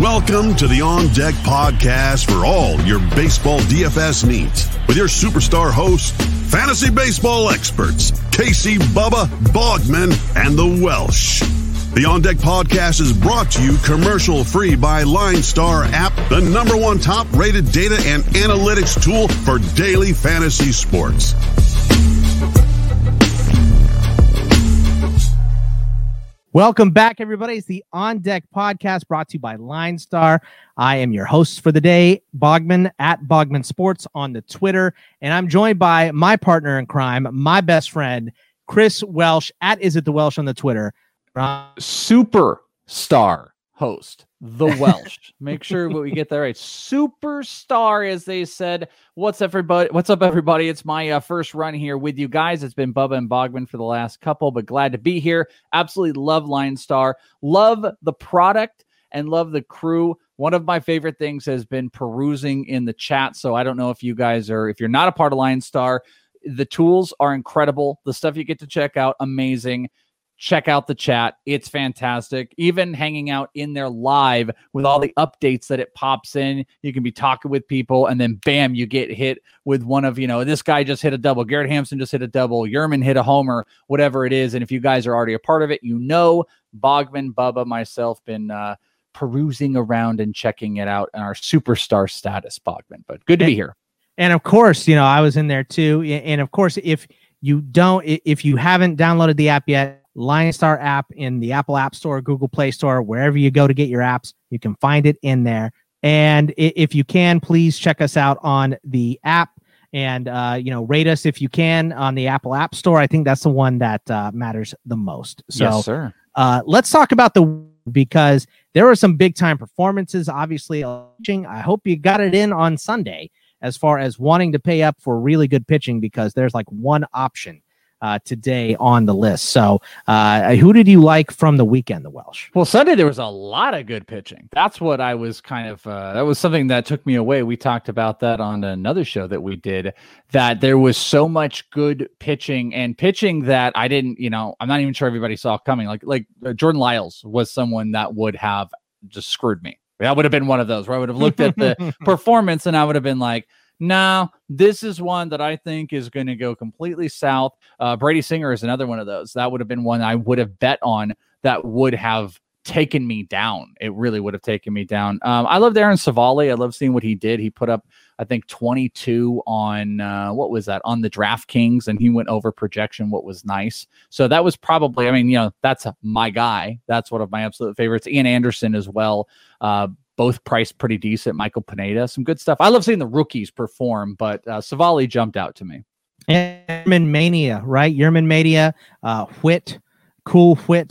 Welcome to the On Deck Podcast for all your baseball DFS needs with your superstar hosts, fantasy baseball experts, Casey Bubba, Bogman, and the Welsh. The On Deck Podcast is brought to you commercial-free by Line Star App, the #1 top-rated data and analytics tool for daily fantasy sports. Welcome back, everybody. It's the On Deck Podcast brought to you by Line Star. I am your host for the day, Bogman, at Bogman Sports on the Twitter. And I'm joined by my partner in crime, my best friend, Chris Welsh, at Is It The Welsh on the Twitter. Superstar host, The Welsh. Make sure we get that right. Superstar, as they said. What's up, everybody? It's my first run here with you guys. It's been Bubba and Bogman for the last couple, but glad to be here. Absolutely love Line Star. Love the product and love the crew. One of my favorite things has been perusing in the chat. So I don't know if you guys are, if you're not a part of Line Star, the tools are incredible. The stuff you get to check out, amazing. Check out the chat. It's fantastic. Even hanging out in there live with all the updates that it pops in. You can be talking with people and then bam, you get hit with one of, you know, this guy just hit a double. Garrett Hampson just hit a double. Yerman hit a homer, whatever it is. And if you guys are already a part of it, you know, Bogman, Bubba, myself been perusing around and checking it out in our superstar status, Bogman, but good to be here. And of course, you know, I was in there too. And of course, if you haven't downloaded the app yet, Line Star app in the Apple App Store, Google Play Store, wherever you go to get your apps, you can find it in there. And if you can, please check us out on the app and, rate us if you can on the Apple App Store. I think that's the one that matters the most. So, yes, sir. Let's talk about because there were some big time performances, obviously. I hope you got it in on Sunday as far as wanting to pay up for really good pitching, because there's like one option today on the list. So who did you like from the weekend, the Welsh? Well, Sunday, there was a lot of good pitching. That's what I was kind of, that was something that took me away. We talked about that on another show that we did, that there was so much good pitching and pitching that I didn't, I'm not even sure everybody saw coming. Like Jordan Lyles was someone that would have just screwed me. That would have been one of those where I would have looked at the performance and I would have been like, no, this is one that I think is going to go completely south. Brady Singer is another one of those. That would have been one I would have bet on that would have taken me down. It really would have taken me down. I loved Aaron Civale. I love seeing what he did. He put up, I think, 22 on, on the DraftKings, and he went over projection, what was nice. So that was probably, that's my guy. That's one of my absolute favorites. Ian Anderson as well. Both priced pretty decent. Michael Pineda, some good stuff. I love seeing the rookies perform, but Savali jumped out to me. Yerman Mania, right? Yerman Mania, Whit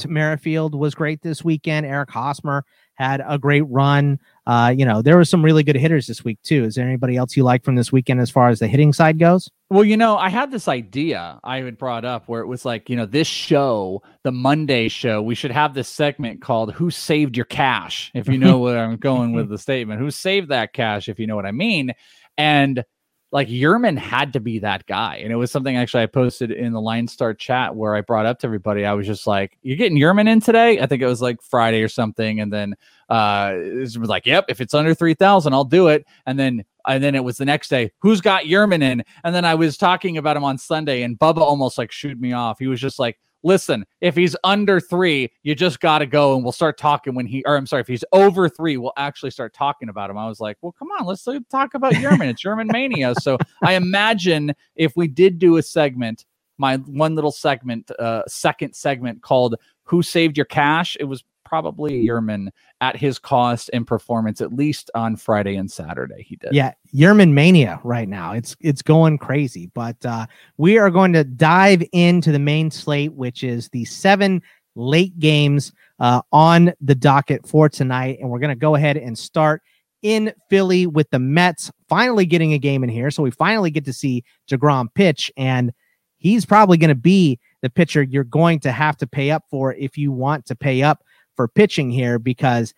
Merrifield was great this weekend. Eric Hosmer had a great run. There were some really good hitters this week too. Is there anybody else you like from this weekend as far as the hitting side goes? Well, I had this idea I had brought up where it was like, this show, the Monday show, we should have this segment called Who Saved Your Cash? If you know where I'm going with the statement, who saved that cash? If you know what I mean. And like Yerman had to be that guy. And it was something actually I posted in the Line Star chat where I brought up to everybody. I was just like, you're getting Yerman in today? I think it was like Friday or something. And then it was like, yep, if it's under 3,000, I'll do it. And then it was the next day, who's got Yerman in? And then I was talking about him on Sunday and Bubba almost like shooed me off. He was just like, listen, if he's under 3, you just got to go and we'll start talking if he's over 3, we'll actually start talking about him. I was like, well, come on, let's talk about Yerman. It's Yerman Mania. So I imagine if we did do a segment, my one little segment, second segment called Who Saved Your Cash? It was probably Yerman at his cost and performance, at least on Friday and Saturday. He did. Yeah. Yerman Mania right now. It's going crazy, but we are going to dive into the main slate, which is the 7 late games on the docket for tonight. And we're going to go ahead and start in Philly with the Mets finally getting a game in here. So we finally get to see DeGrom pitch, and he's probably going to be the pitcher you're going to have to pay up for if you want to pay up for pitching here, because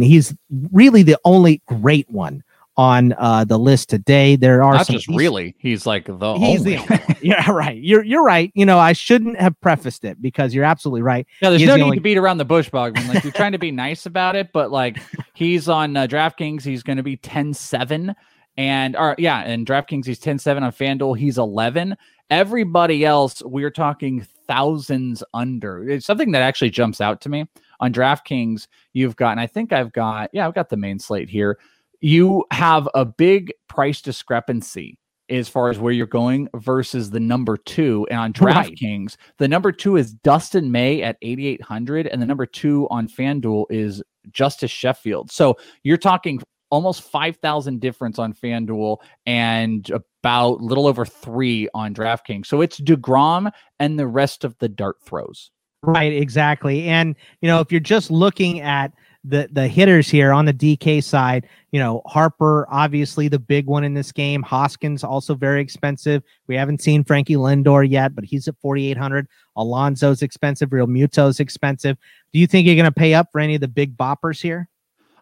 he's really the only great one on the list today. There are not some just really. He's like the he's only. The yeah, right. You're right. You know, I shouldn't have prefaced it because you're absolutely right. No, there's no need to beat around the bush, Bogman. Like you're trying to be nice about it, but like he's on DraftKings. He's going to be 10-7, and yeah, and DraftKings he's 10-7 on FanDuel. He's 11. Everybody else, we're talking thousands under. It's something that actually jumps out to me on DraftKings. You've got, and I think I've got the main slate here. You have a big price discrepancy as far as where you're going versus the number two. And on DraftKings, the number two is Dustin May at 8,800. And the number two on FanDuel is Justice Sheffield. So you're talking almost 5,000 difference on FanDuel and about little over 3 on DraftKings. So it's DeGrom and the rest of the dart throws. Right, exactly. And, you know, if you're just looking at the hitters here on the DK side, you know, Harper, obviously the big one in this game. Hoskins, also very expensive. We haven't seen Frankie Lindor yet, but he's at 4,800. Alonso's expensive. Real Muto's expensive. Do you think you're going to pay up for any of the big boppers here?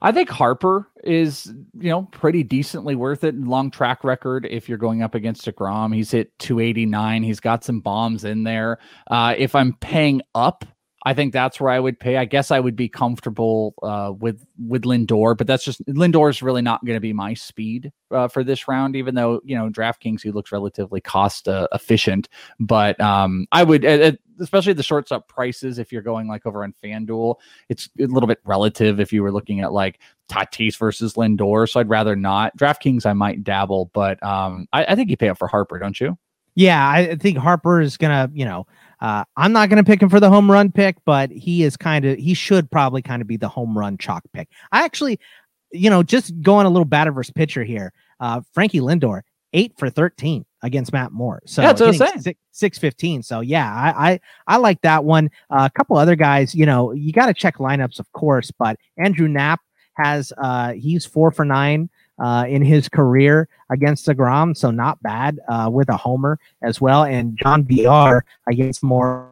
I think Harper is, you know, pretty decently worth it. Long track record. If you're going up against DeGrom, he's hit 289. He's got some bombs in there. If I'm paying up, I think that's where I would pay. I guess I would be comfortable with Lindor, but that's just Lindor's really not going to be my speed for this round, even though, you know, DraftKings, he looks relatively cost efficient. But I would, especially the shortstop prices, if you're going like over on FanDuel, it's a little bit relative if you were looking at like Tatis versus Lindor. So I'd rather not. DraftKings, I might dabble, but I think you pay up for Harper, don't you? Yeah, I think Harper is going to, you know, I'm not going to pick him for the home run pick, but he should probably be the home run chalk pick. I actually, you know, just going a little batter versus pitcher here. Frankie Lindor, 8 for 13 against Matt Moore. So yeah, that's what I'm saying. 615. So yeah, I like that one. A couple other guys, you know, you got to check lineups, of course, but Andrew Knapp has, he's 4 for 9. In his career against DeGrom, so not bad with a homer as well, and John VR against Moore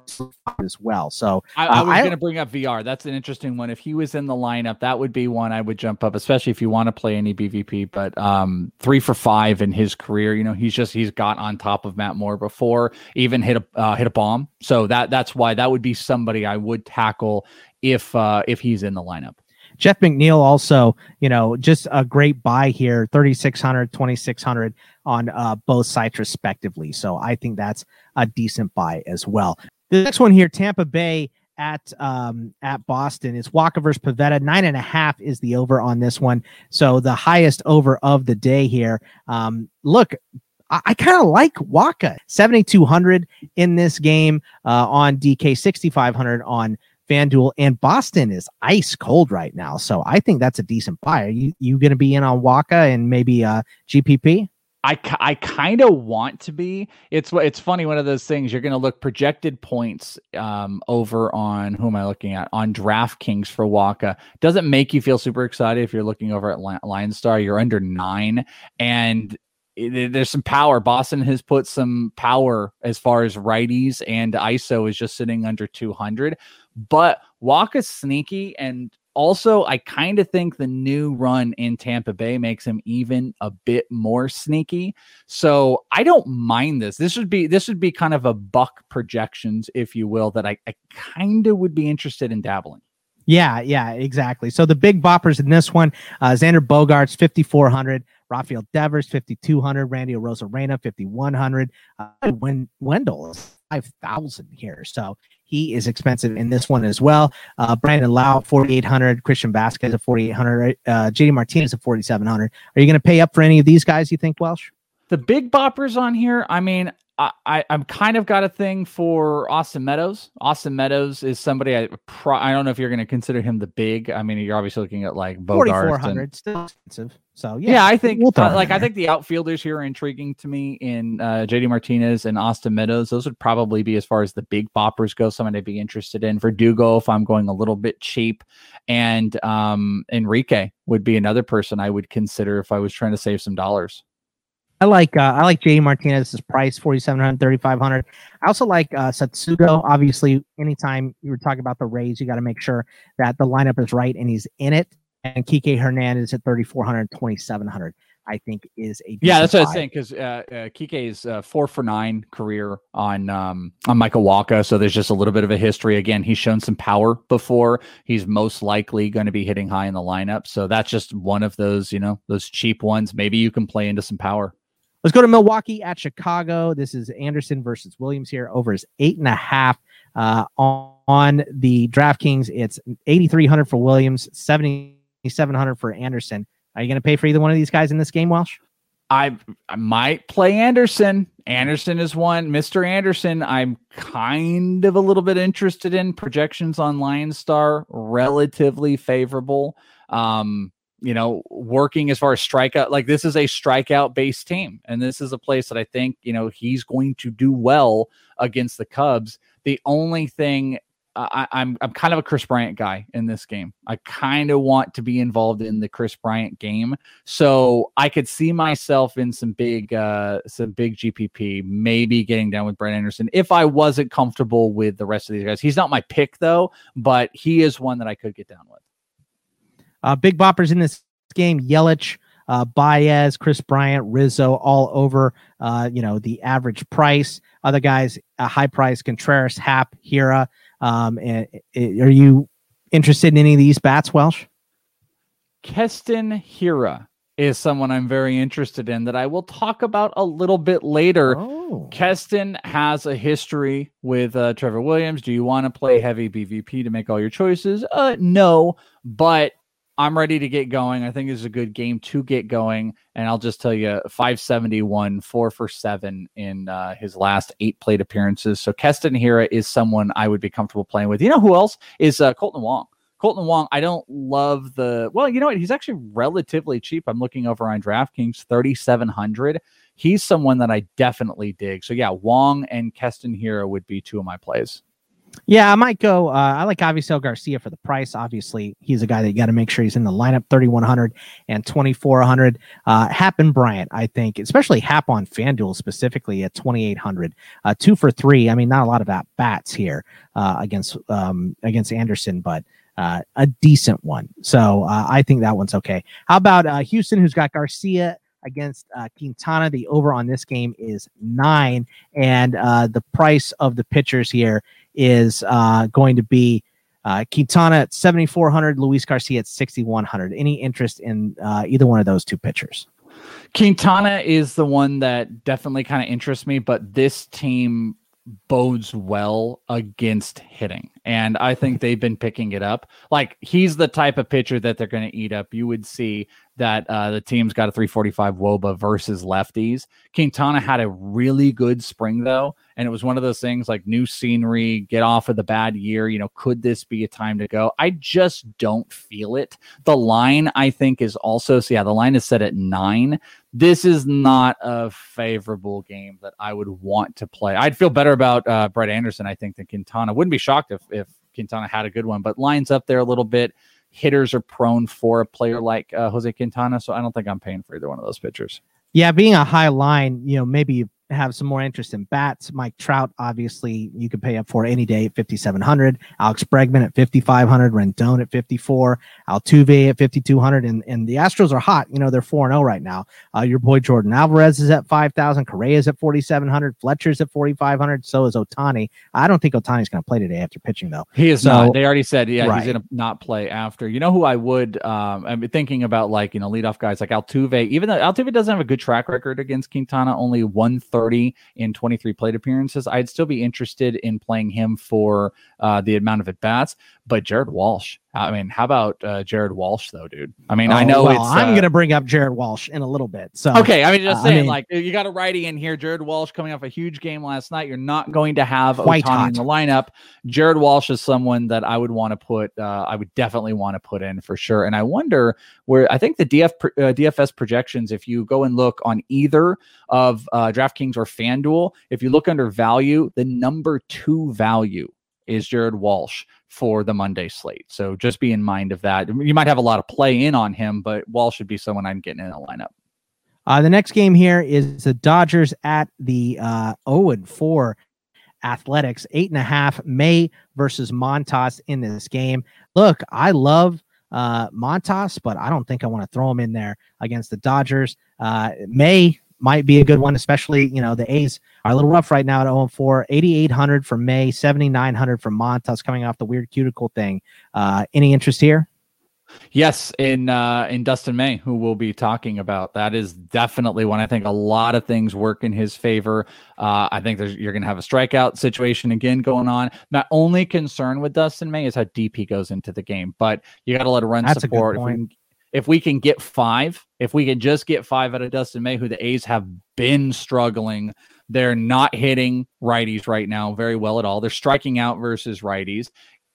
as well. So I was going to bring up VR. That's an interesting one. If he was in the lineup, that would be one I would jump up, especially if you want to play any BVP. But 3 for 5 in his career, you know, he's got on top of Matt Moore before, even hit a bomb. So that's why that would be somebody I would tackle if he's in the lineup. Jeff McNeil also, you know, just a great buy here, 3,600, 2,600 on both sites respectively. So I think that's a decent buy as well. The next one here, Tampa Bay at Boston, is Waka versus Pivetta. 9.5 is the over on this one. So the highest over of the day here. Look, I kind of like Waka, 7,200 in this game on DK, 6,500 on FanDuel, and Boston is ice cold right now. So I think that's a decent buy. Are you going to be in on Waka and maybe GPP? I kind of want to be. It's funny. One of those things, you're going to look projected points over on, who am I looking at? On DraftKings for Waka. Doesn't make you feel super excited. If you're looking over at Line Star, you're under 9. And there's some power. Boston has put some power as far as righties, and ISO is just sitting under 200. But Waka's sneaky, and also I kind of think the new run in Tampa Bay makes him even a bit more sneaky. So I don't mind this. This would be kind of a buck projections, if you will, that I kind of would be interested in dabbling. Yeah, exactly. So the big boppers in this one, Xander Bogaerts, 5,400. Rafael Devers, 5,200. Randy Arozarena, 5,100. Wendell is 5,000 here. So he is expensive in this one as well. Brandon Lau, 4,800. Christian Vasquez at 4,800. JD Martinez at 4,700. Are you going to pay up for any of these guys, you think, Welsh? The big boppers on here, I mean, I'm kind of got a thing for Austin Meadows. Austin Meadows is somebody I don't know if you're going to consider him the big. I mean, you're obviously looking at like Bogaerts. 4,400, still expensive. So yeah, I think the outfielders here are intriguing to me in JD Martinez and Austin Meadows. Those would probably be, as far as the big boppers go, something I'd be interested in. Verdugo, if I'm going a little bit cheap, and Enrique would be another person I would consider if I was trying to save some dollars. I like JD Martinez's price, 4,700, 3,500. I also like Satsugo. Obviously, anytime you were talking about the Rays, you got to make sure that the lineup is right and he's in it. And Kike Hernandez at 3,400, 2,700. I think is a yeah. That's what I was saying, because Kike's 4-for-9 career on Michael Waka, so there's just a little bit of a history. Again, he's shown some power before. He's most likely going to be hitting high in the lineup, so that's just one of those, you know, those cheap ones. Maybe you can play into some power. Let's go to Milwaukee at Chicago. This is Anderson versus Williams here. Over is 8.5 on the DraftKings. It's 8,300 for Williams, 7,700 for Anderson. Are you going to pay for either one of these guys in this game, Welsh? I might play Anderson. Anderson is one. Mr. Anderson, I'm kind of a little bit interested in. Projections on Line Star, relatively favorable. You know, working as far as strikeout, like this is a strikeout-based team, and this is a place that I think, you know, he's going to do well against the Cubs. The only thing, I'm kind of a Chris Bryant guy in this game. I kind of want to be involved in the Chris Bryant game, so I could see myself in some big GPP, maybe getting down with Brett Anderson if I wasn't comfortable with the rest of these guys. He's not my pick though, but he is one that I could get down with. Big boppers in this game: Yelich, Baez, Chris Bryant, Rizzo, all over, you know, the average price. Other guys, high price: Contreras, Happ, Hira. Are you interested in any of these bats, Welsh? Keston Hiura is someone I'm very interested in that I will talk about a little bit later. Oh. Keston has a history with Trevor Williams. Do you want to play heavy BVP to make all your choices? No, but I'm ready to get going. I think it's a good game to get going. And I'll just tell you, 571, 4-for-7 in his last 8 plate appearances. So Keston Hiura is someone I would be comfortable playing with. You know who else is Colton Wong. Colton Wong, I don't love the... Well, you know what? He's actually relatively cheap. I'm looking over on DraftKings, 3,700. He's someone that I definitely dig. So yeah, Wong and Keston Hiura would be two of my plays. Yeah, I might go. I like Avisaíl Garcia for the price. Obviously, he's a guy that you got to make sure he's in the lineup. 3,100 and 2,400. Happ and Bryant, I think, especially Happ on FanDuel specifically at 2,800. 2 for 3. I mean, not a lot of at bats here against Anderson, but a decent one. So I think that one's okay. How about Houston, who's got Garcia against Quintana? The over on this game is 9, and the price of the pitchers here is going to be Quintana at 7,400, Luis Garcia at 6,100. Any interest in either one of those two pitchers? Quintana is the one that definitely kind of interests me, but this team bodes well against hitting, and I think they've been picking it up. Like, he's the type of pitcher that they're going to eat up. You would see that the team's got a 345 WOBA versus lefties. Quintana had a really good spring though, and it was one of those things like new scenery, get off of the bad year, you know, could this be a time to go? I just don't feel it. The line, I think, is also, so yeah, the line is set at 9. This is not a favorable game that I would want to play. I'd feel better about Brett Anderson, I think, than Quintana. Wouldn't be shocked if Quintana had a good one, but line's up there a little bit. Hitters are prone for a player like Jose Quintana, so I don't think I'm paying for either one of those pitchers. Yeah, being a high line, you know, maybe you have some more interest in bats. Mike Trout, obviously, you could pay up for any day at 5,700. Alex Bregman at 5,500. Rendon at 5,400. Altuve at 5,200. And the Astros are hot. You know, they're 4-0 right now. Your boy Jordan Alvarez is at 5,000. Correa's at 4,700. Fletcher's at 4,500. So is Ohtani. I don't think Ohtani's going to play today after pitching, though. He is not. They already said, yeah, right. He's going to not play after. You know who I would, I'm thinking about, like, you know, leadoff guys like Altuve. Even though Altuve doesn't have a good track record against Quintana, only 130 in 23 plate appearances, I'd still be interested in playing him for the amount of at-bats. But Jared Walsh, I mean, how about Jared Walsh though, dude? I mean, I know I'm going to bring up Jared Walsh in a little bit. So okay, I mean, just saying, like, you got a righty in here. Jared Walsh coming off a huge game last night. You're not going to have Ohtani in the lineup. Jared Walsh is someone that I would want to put. I would definitely want to put in for sure. And I wonder where. I think the DFS projections, if you go and look on either of DraftKings or FanDuel, if you look under value, the number 2 value is Jared Walsh for the Monday slate. So just be in mind of that. You might have a lot of play in on him, but Walsh should be someone I'm getting in a lineup. The next game here is the Dodgers at the 0-4 Athletics. 8.5 May versus Montas in this game. Look, I love Montas, but I don't think I want to throw him in there against the Dodgers. May might be a good one, especially, you know, the A's are a little rough right now at 0-4, 8,800 for May, 7,900 for Montas coming off the weird cuticle thing. Any interest here? Yes, in Dustin May, who we'll be talking about. That is definitely one. I think a lot of things work in his favor. I think you're going to have a strikeout situation again going on. My only concern with Dustin May is how deep he goes into the game, but you got to let a run That's support. A good point. If we can just get five out of Dustin May, who the A's have been struggling, they're not hitting righties right now very well at all. They're striking out versus righties.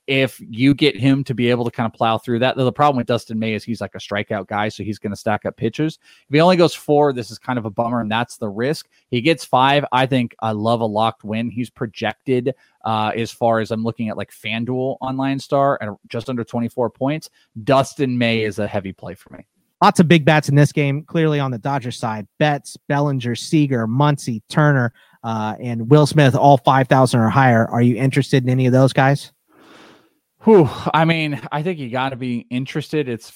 If you get him to be able to kind of plow through that, though, the problem with Dustin May is he's like a strikeout guy, so he's going to stack up pitches. If he only goes 4, this is kind of a bummer, and that's the risk. He gets 5. I think I love a locked win. He's projected as far as I'm looking at like FanDuel on Line Star at just under 24 points. Dustin May is a heavy play for me. Lots of big bats in this game, clearly on the Dodgers side. Betts, Bellinger, Seager, Muncy, Turner, and Will Smith, all 5,000 or higher. Are you interested in any of those guys? Whew. I mean, I think you got to be interested. It's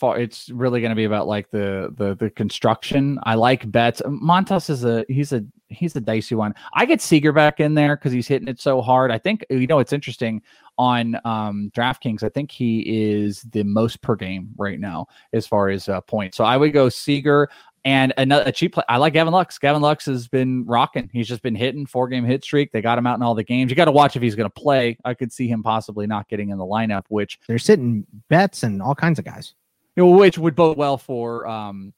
really going to be about like the construction. I like Betts. Montas is he's a dicey one. I get Seager back in there because he's hitting it so hard. I think, you know, it's interesting on DraftKings. I think he is the most per game right now as far as points. So I would go Seager. And another cheap play, I like Gavin Lux. Gavin Lux has been rocking. He's just been hitting 4-game hit streak. They got him out in all the games. You got to watch if he's going to play. I could see him possibly not getting in the lineup, which they're sitting Betts and all kinds of guys, you know, which would bode well for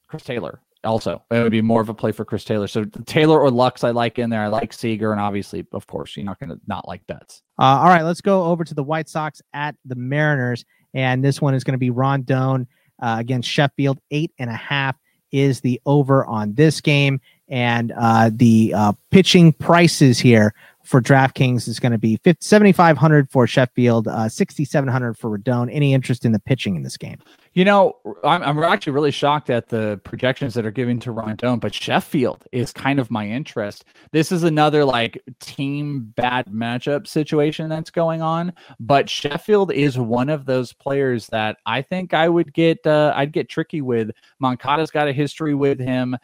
Chris Taylor. Also, it would be more of a play for Chris Taylor. So Taylor or Lux, I like in there. I like Seager, and obviously, of course, you're not going to not like Betts. All right, let's go over to the White Sox at the Mariners, and this one is going to be Rondon against Sheffield, 8.5. Is the over on this game, and the pitching prices here for DraftKings is going to be 7,500 for Sheffield, 6,700 for Rodon. Any interest in the pitching in this game? You know, I'm actually really shocked at the projections that are given to Rondon, but Sheffield is kind of my interest. This is another like team bad matchup situation that's going on, but Sheffield is one of those players that I think I would get. I'd get tricky with. Moncada's got a history with him.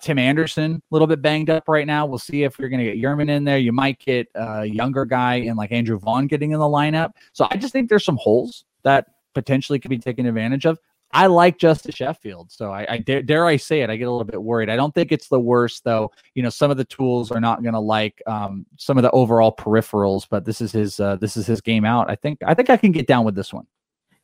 Tim Anderson, a little bit banged up right now. We'll see if you're going to get Yerman in there. You might get a younger guy and like Andrew Vaughn getting in the lineup. So I just think there's some holes that potentially could be taken advantage of. I like Justice Sheffield, so I dare I say it, I get a little bit worried. I don't think it's the worst, though. You know, some of the tools are not going to like some of the overall peripherals, but this is his game out. I think I can get down with this one.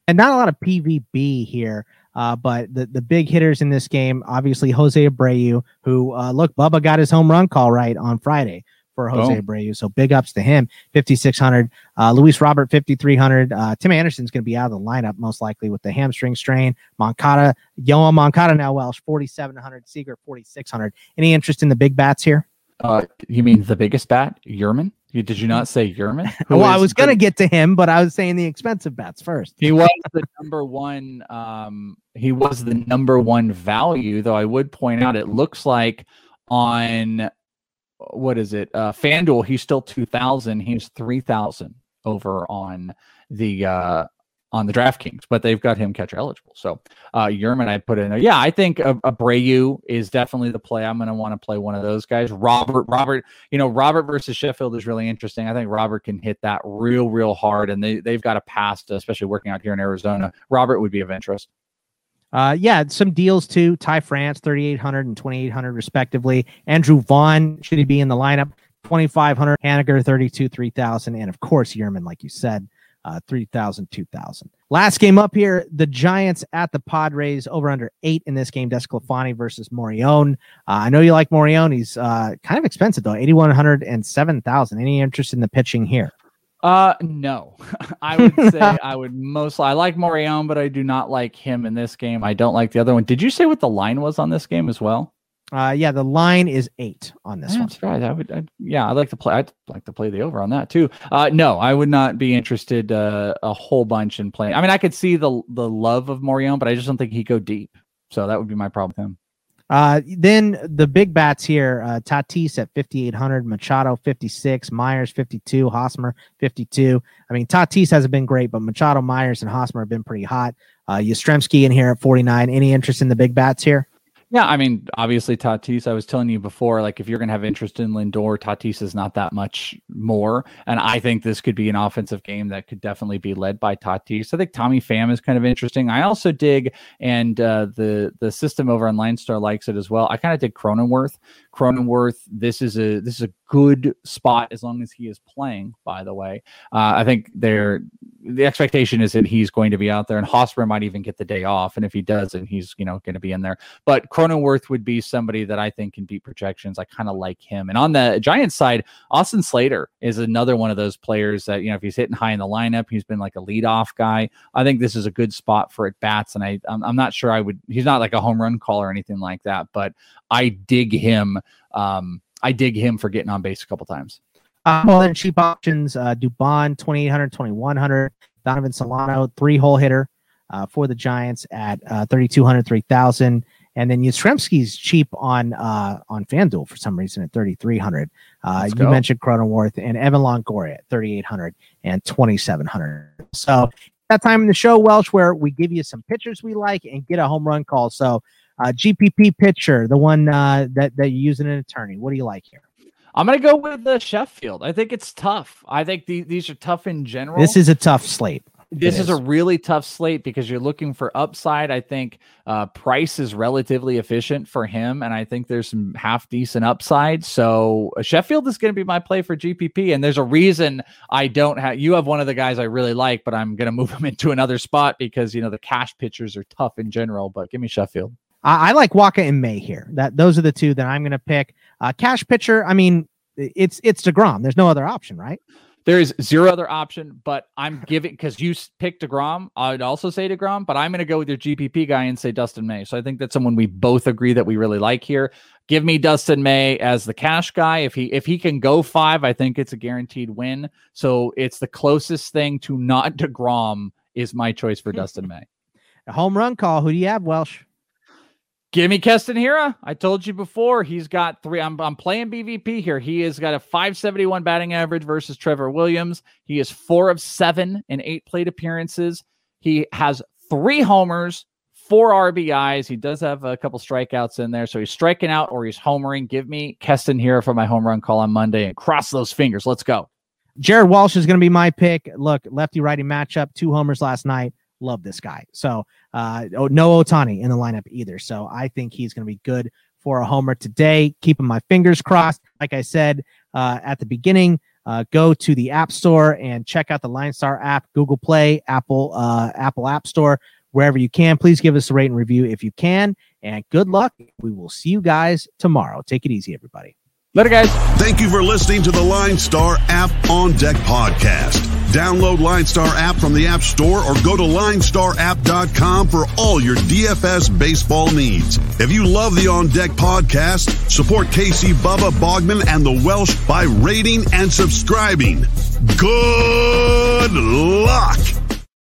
And not a lot of PVB here, but the big hitters in this game, obviously Jose Abreu, who look, Bubba got his home run call right on Friday for Jose Abreu, so big ups to him. 5,600, Luis Robert 5,300. Tim Anderson's going to be out of the lineup most likely with the hamstring strain. Yoan Moncada now Welsh 4,700, Seager 4,600. Any interest in the big bats here? You mean the biggest bat, Yerman? Did you not say Yerman? Well, I was going to get to him, but I was saying the expensive bats first. He was the number one. He was the number one value, though. I would point out it looks like on. What is it? FanDuel, he's still 2,000. He's 3,000 over on the DraftKings, but they've got him catcher eligible. So Yerman, I put in there. Yeah, I think Abreu is definitely the play. I'm going to want to play one of those guys. Robert, you know, Robert versus Sheffield is really interesting. I think Robert can hit that real, real hard, and they've got a pass, especially working out here in Arizona. Robert would be of interest. Yeah, some deals too. Ty France, 3,800 and 2,800 respectively. Andrew Vaughn, should he be in the lineup? 2,500. Haniger, 32, 3,000. And of course, Yerman, like you said, 3,000, 2,000. Last game up here, the Giants at the Padres, over under 8 in this game. Desclafani versus Moreon. I know you like Moreon. He's kind of expensive though, 8,100 and 7,000. Any interest in the pitching here? No, I would say I like Moreon, but I do not like him in this game. I don't like the other one. Did you say what the line was on this game as well? Yeah, the line is 8 on this one. That's right. I'd like to play the over on that too. No, I would not be interested a whole bunch in playing. I mean, I could see the love of Moreon, but I just don't think he'd go deep. So that would be my problem with him. Then the big bats here, Tatis at 5,800, Machado 56, Myers 52, Hosmer 52. I mean, Tatis hasn't been great, but Machado, Myers, and Hosmer have been pretty hot. Yastrzemski in here at 49. Any interest in the big bats here? Yeah, I mean, obviously Tatis, I was telling you before, like if you're going to have interest in Lindor, Tatis is not that much more. And I think this could be an offensive game that could definitely be led by Tatis. I think Tommy Pham is kind of interesting. I also dig, and the system over on Line Star likes it as well. I kind of dig Cronenworth. Cronenworth, this is a good spot as long as he is playing, by the way. I think the expectation is that he's going to be out there, and Hosmer might even get the day off. And if he doesn't, he's, going to be in there. But Cronenworth would be somebody that I think can beat projections. I kind of like him. And on the Giants side, Austin Slater is another one of those players that, if he's hitting high in the lineup, he's been like a leadoff guy. I think this is a good spot for at bats. And I'm not sure he's not like a home run call or anything like that, but I dig him. I dig him for getting on base a couple times. Well, then cheap options, Dubon, 2,800, 2,100, Donovan Solano, three-hole hitter for the Giants at 3,200, 3,000. And then Yastrzemski's cheap on FanDuel for some reason at 3,300. You mentioned Cronenworth and Evan Longoria at 3,800 and 2,700. So that time in the show, Welsh, where we give you some pitchers we like and get a home run call. So GPP pitcher, the one that you use in an attorney. What do you like here? I'm going to go with Sheffield. I think it's tough. I think these are tough in general. This is a tough slate. This is a really tough slate because you're looking for upside. I think Price is relatively efficient for him, and I think there's some half-decent upside. So Sheffield is going to be my play for GPP, and there's a reason I don't have... You have one of the guys I really like, but I'm going to move him into another spot because, the cash pitchers are tough in general, but give me Sheffield. I like Waka and May here. Those are the two that I'm going to pick. Cash pitcher, I mean, it's DeGrom. There's no other option, right? There is zero other option, but I'm giving, because you picked DeGrom, I would also say DeGrom, but I'm going to go with your GPP guy and say Dustin May. So I think that's someone we both agree that we really like here. Give me Dustin May as the cash guy. If he can go five, I think it's a guaranteed win. So it's the closest thing to not DeGrom is my choice for Dustin May. A home run call. Who do you have, Welsh? Give me Keston Hiura. I told you before, he's got three. I'm playing BVP here. He has got a 571 batting average versus Trevor Williams. He is 4 of 7 in 8 plate appearances. He has 3 homers, 4 RBIs. He does have a couple strikeouts in there. So he's striking out or he's homering. Give me Keston Hiura for my home run call on Monday and cross those fingers. Let's go. Jared Walsh is going to be my pick. Look, lefty-righty matchup, 2 homers last night. Love this guy. So no Ohtani in the lineup either. So I think he's going to be good for a homer today. Keeping my fingers crossed. Like I said at the beginning, go to the App Store and check out the Line Star app, Google Play, Apple App Store, wherever you can. Please give us a rate and review if you can. And good luck. We will see you guys tomorrow. Take it easy, everybody. Later, guys. Thank you for listening to the Line Star App On Deck podcast. Download Line Star App from the App Store or go to linestarapp.com for all your DFS baseball needs. If you love the On Deck podcast, support Casey, Bubba, Bogman, and the Welsh by rating and subscribing. Good luck.